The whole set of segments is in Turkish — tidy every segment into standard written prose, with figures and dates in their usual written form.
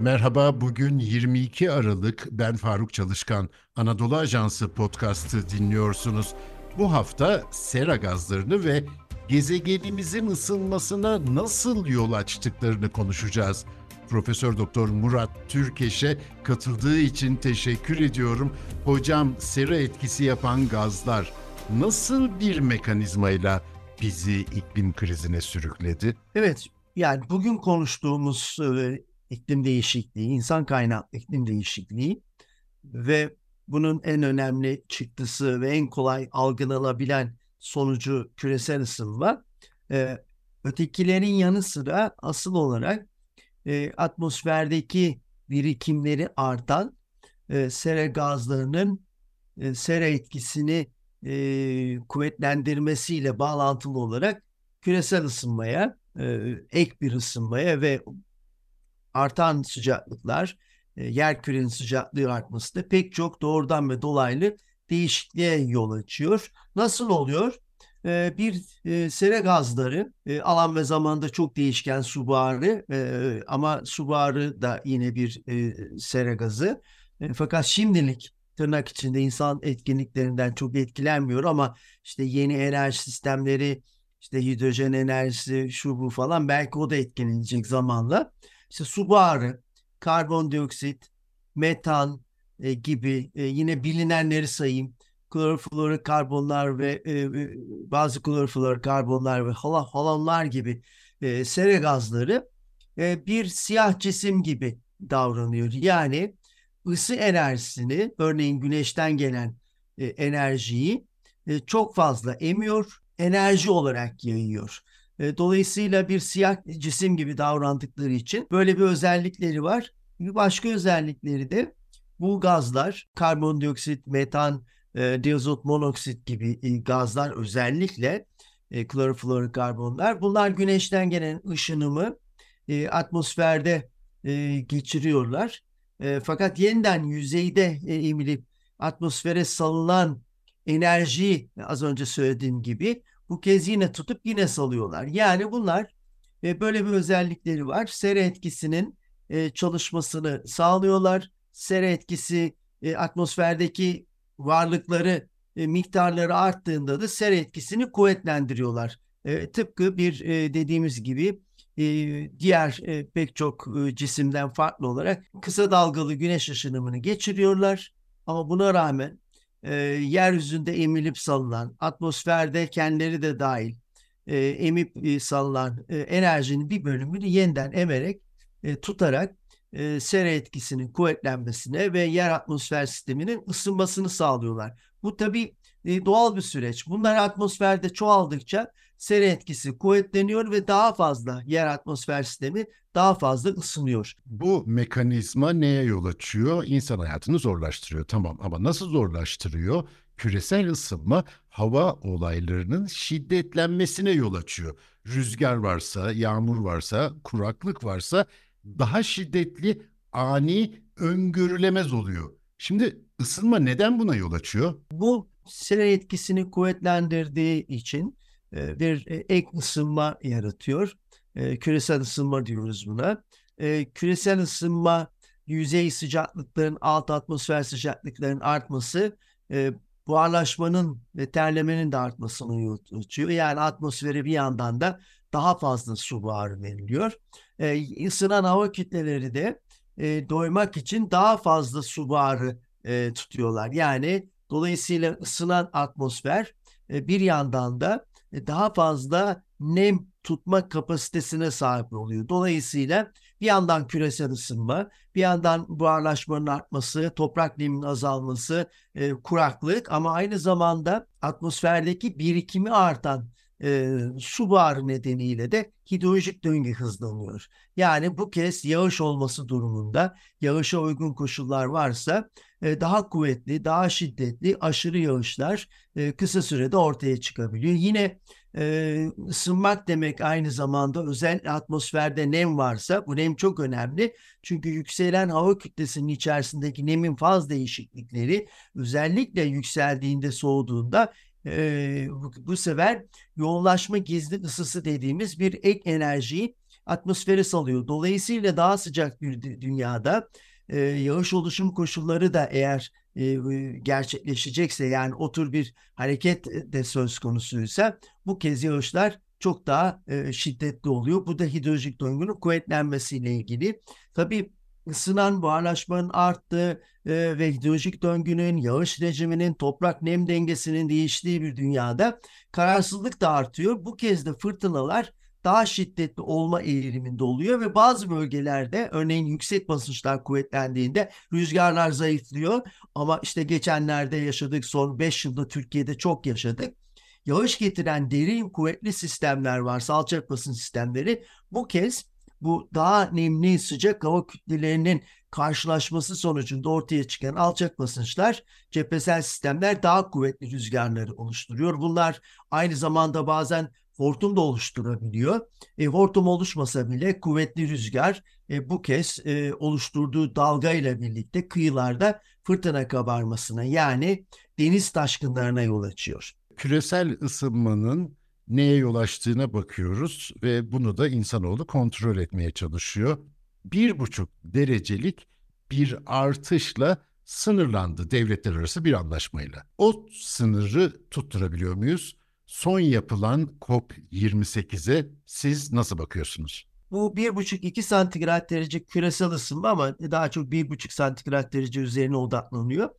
Merhaba, bugün 22 Aralık. Ben Faruk Çalışkan. Anadolu Ajansı podcast'ı dinliyorsunuz. Bu hafta sera gazlarını ve gezegenimizin ısınmasına nasıl yol açtıklarını konuşacağız. Profesör Doktor Murat Türkeş'e katıldığı için teşekkür ediyorum. Hocam, sera etkisi yapan gazlar nasıl bir mekanizmayla bizi iklim krizine sürükledi? Evet, yani bugün konuştuğumuz iklim değişikliği, insan kaynaklı iklim değişikliği ve bunun en önemli çıktısı ve en kolay algılanabilen sonucu küresel ısınma. Ötekilerin yanı sıra asıl olarak atmosferdeki birikimleri artan sera gazlarının sera etkisini kuvvetlendirmesiyle bağlantılı olarak küresel ısınmaya, ek bir ısınmaya ve artan sıcaklıklar, yerkürenin sıcaklığı artması da pek çok doğrudan ve dolaylı değişikliğe yol açıyor. Nasıl oluyor? Bir sera gazları, alan ve zamanda çok değişken su buharı, ama su buharı da yine bir sera gazı. Fakat şimdilik tırnak içinde insan etkinliklerinden çok etkilenmiyor ama işte yeni enerji sistemleri, işte hidrojen enerjisi, şu bu falan, belki o da etkilenecek zamanla. İşte su buharı, karbondioksit, metan gibi yine bilinenleri sayayım. Kloroflorokarbonlar ve bazı kloroflorokarbonlar ve halonlar gibi sera gazları bir siyah cisim gibi davranıyor. Yani ısı enerjisini, örneğin güneşten gelen enerjiyi çok fazla emiyor, enerji olarak yayıyor. Dolayısıyla bir siyah cisim gibi davrandıkları için böyle bir özellikleri var. Bir başka özellikleri de bu gazlar, karbondioksit, metan, diazot monoksit gibi gazlar, özellikle kloroflorokarbonlar. Bunlar güneşten gelen ışınımı atmosferde geçiriyorlar. Fakat yeniden yüzeyde emilip atmosfere salınan enerjiyi, az önce söylediğim gibi, bu kez yine tutup yine salıyorlar. Yani bunlar böyle bir özellikleri var. Sera etkisinin çalışmasını sağlıyorlar. Sera etkisi atmosferdeki varlıkları, miktarları arttığında da sera etkisini kuvvetlendiriyorlar. Tıpkı bir dediğimiz gibi diğer pek çok cisimden farklı olarak kısa dalgalı güneş ışınımını geçiriyorlar. Ama buna rağmen yeryüzünde emilip salınan, atmosferde kendileri de dahil emip salınan enerjinin bir bölümünü yeniden emerek, tutarak sera etkisinin kuvvetlenmesine ve yer atmosfer sisteminin ısınmasını sağlıyorlar. Bu tabii doğal bir süreç. Bunlar atmosferde çoğaldıkça sera etkisi kuvvetleniyor ve daha fazla yer atmosfer sistemi daha fazla ısınıyor. Bu mekanizma neye yol açıyor? İnsan hayatını zorlaştırıyor. Tamam, ama nasıl zorlaştırıyor? Küresel ısınma hava olaylarının şiddetlenmesine yol açıyor. Rüzgar varsa, yağmur varsa, kuraklık varsa daha şiddetli, ani, öngörülemez oluyor. Şimdi ısınma neden buna yol açıyor? Bu sera etkisini kuvvetlendirdiği için bir ek ısınma yaratıyor. Küresel ısınma diyoruz buna. Küresel ısınma, yüzey sıcaklıkların, alt atmosfer sıcaklıkların artması, buharlaşmanın ve terlemenin de artmasını yol açıyor. Yani atmosfere bir yandan da daha fazla su buharı veriliyor. Isınan hava kütleleri de doymak için daha fazla su buharı tutuyorlar. Yani dolayısıyla ısınan atmosfer bir yandan da daha fazla nem tutma kapasitesine sahip oluyor. Dolayısıyla bir yandan küresel ısınma, bir yandan buharlaşmanın artması, toprak neminin azalması, kuraklık, ama aynı zamanda atmosferdeki birikimi artan su buharı nedeniyle de hidrolojik döngü hızlanıyor. Yani bu kez yağış olması durumunda, yağışa uygun koşullar varsa daha kuvvetli, daha şiddetli aşırı yağışlar kısa sürede ortaya çıkabiliyor. Yine ısınmak demek aynı zamanda, özellikle atmosferde nem varsa, bu nem çok önemli. Çünkü yükselen hava kütlesinin içerisindeki nemin faz değişiklikleri, özellikle yükseldiğinde, soğuduğunda, bu sefer yoğunlaşma gizli ısısı dediğimiz bir ek enerjiyi atmosfere salıyor. Dolayısıyla daha sıcak bir dünyada yağış oluşum koşulları da eğer gerçekleşecekse, yani o tür bir hareket de söz konusuysa, bu kez yağışlar çok daha şiddetli oluyor. Bu da hidrolojik döngünün kuvvetlenmesiyle ilgili. Tabii ısınan buharlaşmanın arttığı ve hidrolojik döngünün, yağış rejiminin, toprak nem dengesinin değiştiği bir dünyada kararsızlık da artıyor. Bu kez de fırtınalar daha şiddetli olma eğiliminde oluyor ve bazı bölgelerde, örneğin yüksek basınçlar kuvvetlendiğinde rüzgarlar zayıflıyor. Ama işte geçenlerde yaşadık, son 5 yılda Türkiye'de çok yaşadık. Yağış getiren derin kuvvetli sistemler var, alçak basınç sistemleri. Bu kez bu daha nemli sıcak hava kütlelerinin karşılaşması sonucunda ortaya çıkan alçak basınçlar, cephesel sistemler daha kuvvetli rüzgarları oluşturuyor. Bunlar aynı zamanda bazen hortum da oluşturabiliyor. Hortum oluşmasa bile kuvvetli rüzgar bu kez oluşturduğu dalga ile birlikte kıyılarda fırtına kabarmasına, yani deniz taşkınlarına yol açıyor. Küresel ısınmanın neye yol açtığına bakıyoruz ve bunu da insanoğlu kontrol etmeye çalışıyor. 1,5 derecelik bir artışla sınırlandı devletler arası bir anlaşmayla. O sınırı tutturabiliyor muyuz? Son yapılan COP28'e siz nasıl bakıyorsunuz? Bu 1,5-2 santigrat derece küresel ısınma, ama daha çok 1,5 santigrat derece üzerine odaklanıyor.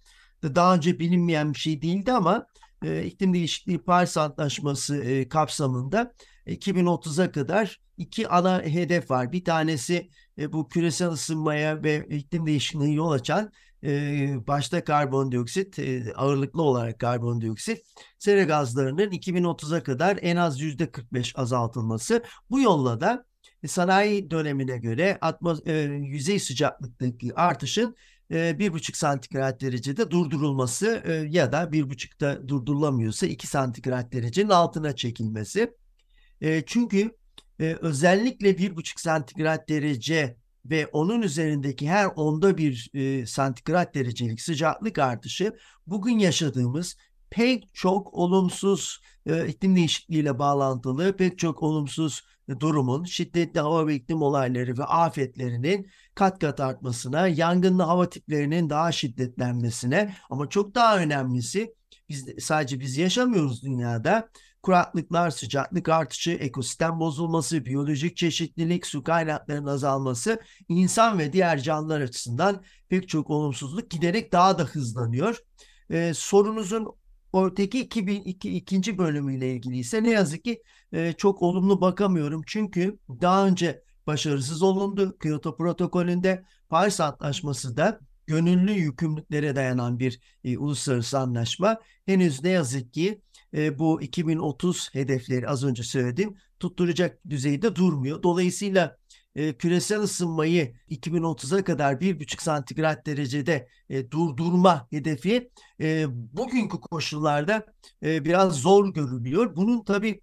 Daha önce bilinmeyen bir şey değildi ama iklim değişikliği Paris Antlaşması kapsamında 2030'a kadar 2 ana hedef var. Bir tanesi bu küresel ısınmaya ve iklim değişikliğine yol açan başta karbondioksit, ağırlıklı olarak karbondioksit, sera gazlarının 2030'a kadar en az %45 azaltılması. Bu yolla da sanayi dönemine göre yüzey sıcaklıktaki artışın 1,5 santigrat derecede durdurulması ya da 1,5'da durdurulamıyorsa 2 santigrat derecenin altına çekilmesi. Çünkü özellikle 1,5 santigrat derece ve onun üzerindeki her onda bir santigrat derecelik sıcaklık artışı, bugün yaşadığımız pek çok olumsuz iklim değişikliğiyle bağlantılı pek çok olumsuz durumun, şiddetli hava ve iklim olayları ve afetlerinin kat kat artmasına, yangınlı hava tiplerinin daha şiddetlenmesine, ama çok daha önemlisi, sadece biz yaşamıyoruz dünyada. Kuraklıklar, sıcaklık artışı, ekosistem bozulması, biyolojik çeşitlilik, su kaynaklarının azalması insan ve diğer canlılar açısından pek çok olumsuzluk giderek daha da hızlanıyor. Sorunuzun öteki ikinci bölümüyle ilgili ise ne yazık ki çok olumlu bakamıyorum. Çünkü daha önce başarısız olundu. Kyoto Protokolü'nde, Paris Antlaşması da gönüllü yükümlülüklere dayanan bir uluslararası anlaşma. Henüz ne yazık ki bu 2030 hedefleri, az önce söyledim, tutturacak düzeyde durmuyor. Dolayısıyla küresel ısınmayı 2030'a kadar 1,5 santigrat derecede durdurma hedefi bugünkü koşullarda biraz zor görülüyor. Bunun tabii,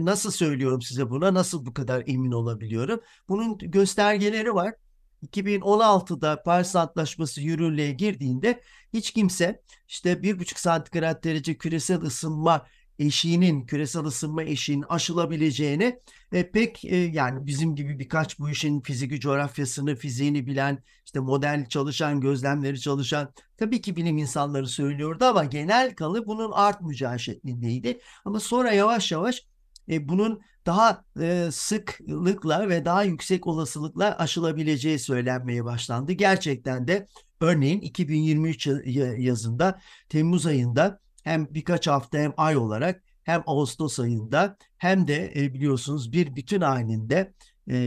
nasıl söylüyorum size buna, nasıl bu kadar emin olabiliyorum? Bunun göstergeleri var. 2016'da Paris Antlaşması yürürlüğe girdiğinde hiç kimse işte 1,5 santigrat derece küresel ısınma eşiğinin, küresel ısınma eşiğinin aşılabileceğini pek, yani bizim gibi birkaç bu işin fiziki coğrafyasını, fiziğini bilen, işte model çalışan, gözlemleri çalışan tabii ki bilim insanları söylüyordu, ama genel kanı bunun artmayacağı şeklindeydi. Ama sonra yavaş yavaş bunun daha sıklıkla ve daha yüksek olasılıkla aşılabileceği söylenmeye başlandı. Gerçekten de örneğin 2023 yazında, Temmuz ayında, hem birkaç hafta hem ay olarak, hem Ağustos ayında, hem de biliyorsunuz bir bütün halinde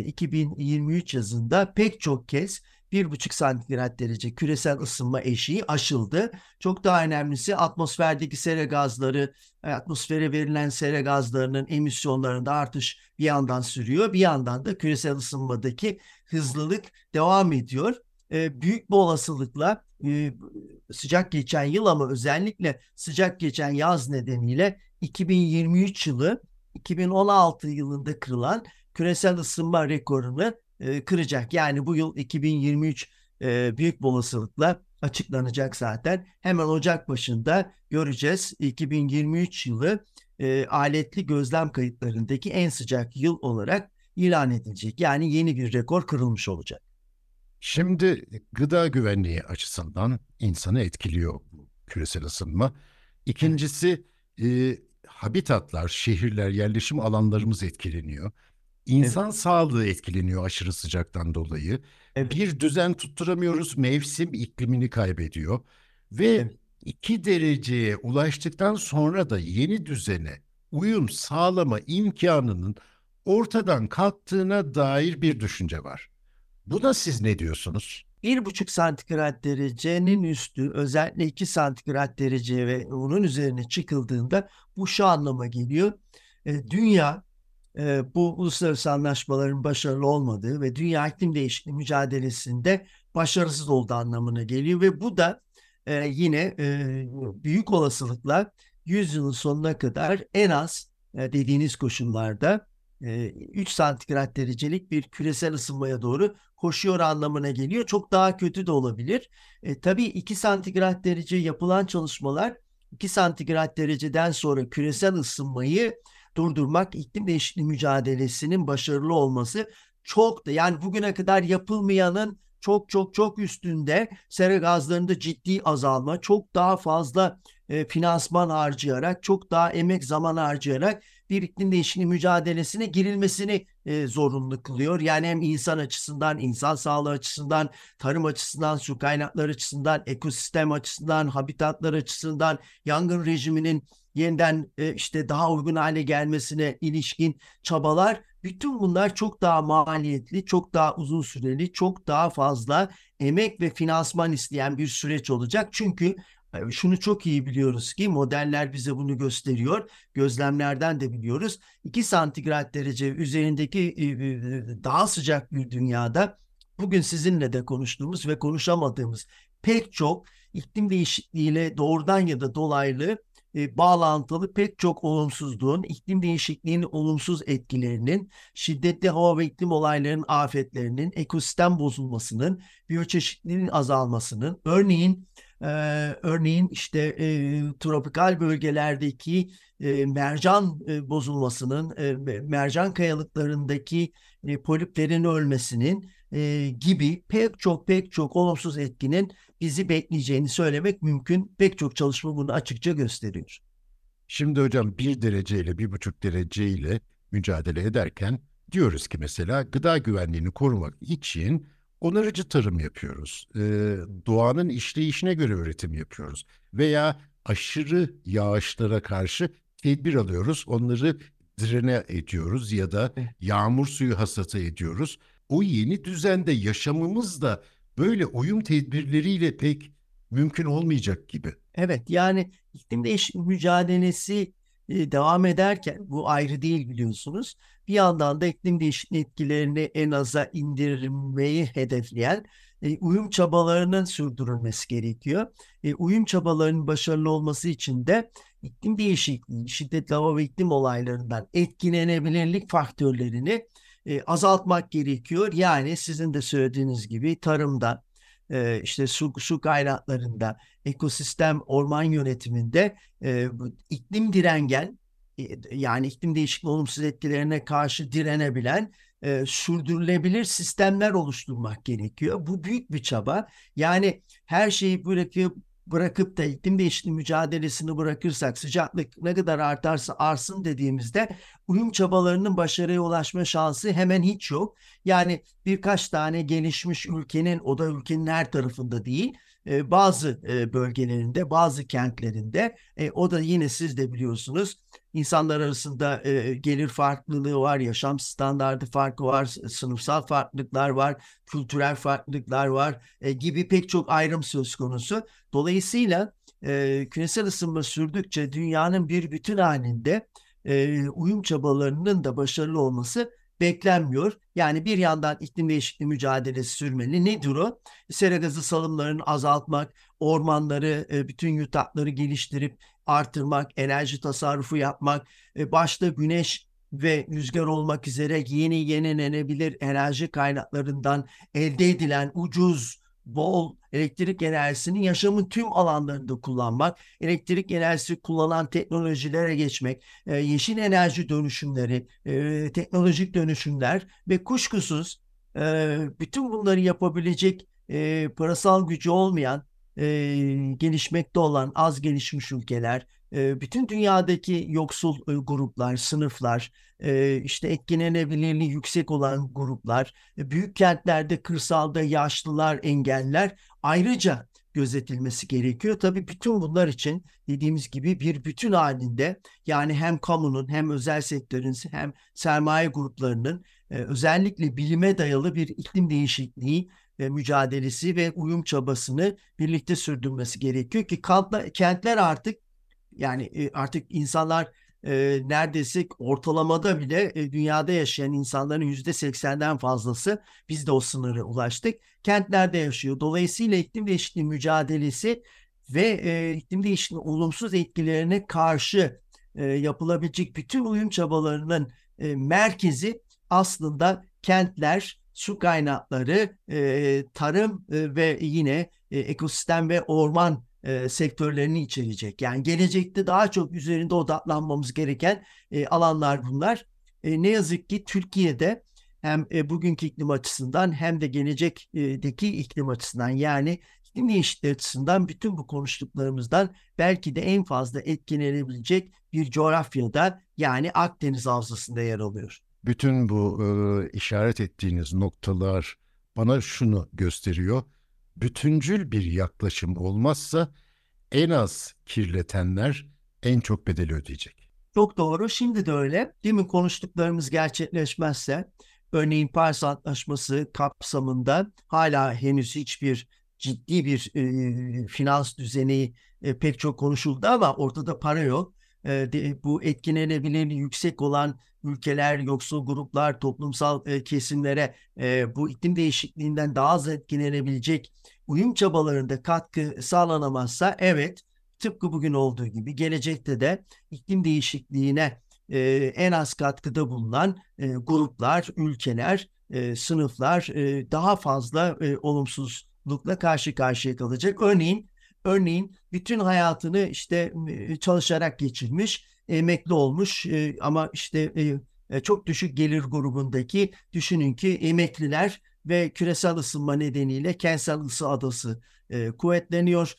2023 yazında pek çok kez 1,5 santigrat derece küresel ısınma eşiği aşıldı. Çok daha önemlisi, atmosferdeki sera gazları, atmosfere verilen sera gazlarının emisyonlarında artış bir yandan sürüyor. Bir yandan da küresel ısınmadaki hızlılık devam ediyor. Büyük bir olasılıkla sıcak geçen yıl, ama özellikle sıcak geçen yaz nedeniyle 2023 yılı 2016 yılında kırılan küresel ısınma rekorunu kıracak. Yani bu yıl 2023 büyük bir olasılıkla açıklanacak zaten. Hemen Ocak başında göreceğiz. 2023 yılı aletli gözlem kayıtlarındaki en sıcak yıl olarak ilan edilecek. Yani yeni bir rekor kırılmış olacak. Şimdi gıda güvenliği açısından insanı etkiliyor bu küresel ısınma. İkincisi habitatlar, şehirler, yerleşim alanlarımız etkileniyor. İnsan sağlığı etkileniyor aşırı sıcaktan dolayı. Bir düzen tutturamıyoruz, mevsim iklimini kaybediyor. Ve 2 dereceye ulaştıktan sonra da yeni düzene uyum sağlama imkanının ortadan kalktığına dair bir düşünce var. Buna siz ne diyorsunuz? 1,5 santigrat derecenin üstü, özellikle 2 santigrat derece ve onun üzerine çıkıldığında bu şu anlama geliyor. Dünya bu uluslararası anlaşmaların başarılı olmadığı ve dünya iklim değişikliği mücadelesinde başarısız olduğu anlamına geliyor ve bu da yine büyük olasılıkla 100 yılın sonuna kadar en az dediğiniz koşullarda 3 santigrat derecelik bir küresel ısınmaya doğru koşuyor anlamına geliyor. Çok daha kötü de olabilir. Tabii 2 santigrat derece yapılan çalışmalar 2 santigrat dereceden sonra küresel ısınmayı durdurmak, iklim değişikliği mücadelesinin başarılı olması çok da, yani bugüne kadar yapılmayanın çok üstünde sera gazlarında ciddi azalma, çok daha fazla finansman harcayarak, çok daha emek zaman harcayarak bir iklim değişikliği mücadelesine girilmesini zorunlu kılıyor. Yani hem insan açısından, insan sağlığı açısından, tarım açısından, su kaynakları açısından, ekosistem açısından, habitatlar açısından, yangın rejiminin yeniden işte daha uygun hale gelmesine ilişkin çabalar, bütün bunlar çok daha maliyetli, çok daha uzun süreli, çok daha fazla emek ve finansman isteyen bir süreç olacak. Çünkü şunu çok iyi biliyoruz ki modeller bize bunu gösteriyor, gözlemlerden de biliyoruz. 2 santigrat derece üzerindeki daha sıcak bir dünyada bugün sizinle de konuştuğumuz ve konuşamadığımız pek çok iklim değişikliğiyle doğrudan ya da dolaylı bağlantılı pek çok olumsuzluğun, iklim değişikliğinin olumsuz etkilerinin, şiddetli hava ve iklim olaylarının afetlerinin, ekosistem bozulmasının, biyoçeşitliliğin azalmasının, örneğin işte tropikal bölgelerdeki mercan bozulmasının, mercan kayalıklarındaki poliplerin ölmesinin gibi pek çok olumsuz etkinin bizi bekleyeceğini söylemek mümkün. Pek çok çalışma bunu açıkça gösteriyor. Şimdi hocam 1 dereceyle 1,5 dereceyle mücadele ederken diyoruz ki mesela gıda güvenliğini korumak için onarıcı tarım yapıyoruz. Doğanın işleyişine göre üretim yapıyoruz. Veya aşırı yağışlara karşı tedbir alıyoruz. Onları direne ediyoruz ya da yağmur suyu hasatı ediyoruz. O yeni düzende yaşamımız da böyle uyum tedbirleriyle pek mümkün olmayacak gibi. Evet, yani iklim değişikliği mücadelesi devam ederken, bu ayrı değil biliyorsunuz, bir yandan da iklim değişikliği etkilerini en aza indirmeyi hedefleyen uyum çabalarının sürdürülmesi gerekiyor. Uyum çabalarının başarılı olması için de iklim değişikliği, şiddetli hava ve iklim olaylarından etkilenebilirlik faktörlerini azaltmak gerekiyor. Yani sizin de söylediğiniz gibi tarımda, işte su kaynaklarında, ekosistem, orman yönetiminde iklim direngen, yani iklim değişikliği olumsuz etkilerine karşı direnebilen sürdürülebilir sistemler oluşturmak gerekiyor. Bu büyük bir çaba. Yani her şeyi bırakıp da iklim değişikliği mücadelesini bırakırsak, sıcaklık ne kadar artarsa artsın dediğimizde uyum çabalarının başarıya ulaşma şansı hemen hiç yok. Yani birkaç tane gelişmiş ülkenin, o da ülkenin her tarafında değil, bazı bölgelerinde, bazı kentlerinde, o da yine siz de biliyorsunuz, insanlar arasında gelir farklılığı var, yaşam standardı farkı var, sınıfsal farklılıklar var, kültürel farklılıklar var gibi pek çok ayrım söz konusu. Dolayısıyla küresel ısınma sürdükçe dünyanın bir bütün halinde uyum çabalarının da başarılı olması beklenmiyor. Yani bir yandan iklim değişikliği mücadelesi sürmeli. Nedir o? Sera gazı salımlarını azaltmak, ormanları, bütün yutakları geliştirip artırmak, enerji tasarrufu yapmak, başta güneş ve rüzgar olmak üzere yenilenebilir enerji kaynaklarından elde edilen ucuz bol elektrik enerjisini yaşamın tüm alanlarında kullanmak, elektrik enerjisi kullanan teknolojilere geçmek, yeşil enerji dönüşümleri, teknolojik dönüşümler ve kuşkusuz bütün bunları yapabilecek parasal gücü olmayan, gelişmekte olan az gelişmiş ülkeler, bütün dünyadaki yoksul gruplar, sınıflar, işte etkilenebilirliği yüksek olan gruplar, büyük kentlerde, kırsalda yaşlılar, engelliler ayrıca gözetilmesi gerekiyor. Tabii bütün bunlar için dediğimiz gibi bir bütün halinde, yani hem kamunun hem özel sektörün hem sermaye gruplarının özellikle bilime dayalı bir iklim değişikliği mücadelesi ve uyum çabasını birlikte sürdürmesi gerekiyor ki kentler artık, yani artık insanlar neredeyse ortalamada bile dünyada yaşayan insanların %80'den fazlası, biz de o sınıra ulaştık, kentlerde yaşıyor. Dolayısıyla iklim değişikliği mücadelesi ve iklim değişikliği olumsuz etkilerine karşı yapılabilecek bütün uyum çabalarının merkezi aslında kentler, su kaynakları, tarım ve yine ekosistem ve orman sektörlerini içerecek. Yani gelecekte daha çok üzerinde odaklanmamız gereken alanlar bunlar. Ne yazık ki Türkiye'de hem bugünkü iklim açısından hem de gelecekteki iklim açısından, yani iklim değişikliği açısından bütün bu konuştuklarımızdan belki de en fazla etkilenebilecek bir coğrafyada, yani Akdeniz Havzası'nda yer alıyor. Bütün bu işaret ettiğiniz noktalar bana şunu gösteriyor. Bütüncül bir yaklaşım olmazsa en az kirletenler en çok bedeli ödeyecek. Çok doğru. Şimdi de öyle. Demin konuştuklarımız gerçekleşmezse, örneğin Paris Antlaşması kapsamında hala henüz hiçbir ciddi bir finans düzeni pek çok konuşuldu ama ortada para yok. Bu etkilenebilirliği yüksek olan ülkeler, yoksul gruplar, toplumsal kesimlere bu iklim değişikliğinden daha az etkilenebilecek uyum çabalarında katkı sağlanamazsa, evet, tıpkı bugün olduğu gibi gelecekte de iklim değişikliğine en az katkıda bulunan gruplar, ülkeler, sınıflar daha fazla olumsuzlukla karşı karşıya kalacak. Örneğin bütün hayatını işte çalışarak geçirmiş, emekli olmuş ama işte çok düşük gelir grubundaki, düşünün ki emekliler ve küresel ısınma nedeniyle kentsel ısı adası kuvvetleniyor.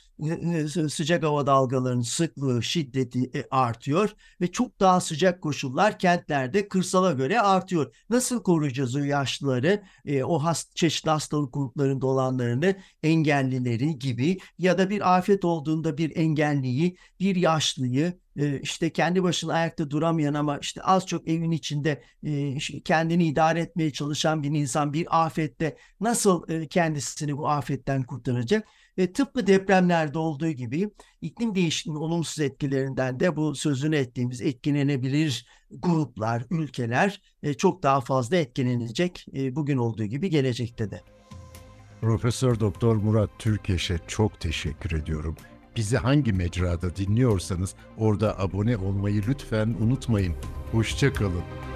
Sıcak hava dalgalarının sıklığı, şiddeti artıyor ve çok daha sıcak koşullar kentlerde kırsala göre artıyor. Nasıl koruyacağız o yaşlıları, o çeşitli hastalık gruplarında olanlarını, engellileri gibi, ya da bir afet olduğunda bir engelliyi, bir yaşlıyı, işte kendi başına ayakta duramayan ama işte az çok evin içinde kendini idare etmeye çalışan bir insan bir afette nasıl kendisini bu afetten kurtaracak? Tıpkı depremlerde olduğu gibi iklim değişikliğinin olumsuz etkilerinden de bu sözünü ettiğimiz etkilenebilir gruplar, ülkeler çok daha fazla etkilenecek, bugün olduğu gibi gelecekte de. Profesör Doktor Murat Türkeş'e çok teşekkür ediyorum. Bizi hangi mecrada dinliyorsanız orada abone olmayı lütfen unutmayın. Hoşça kalın.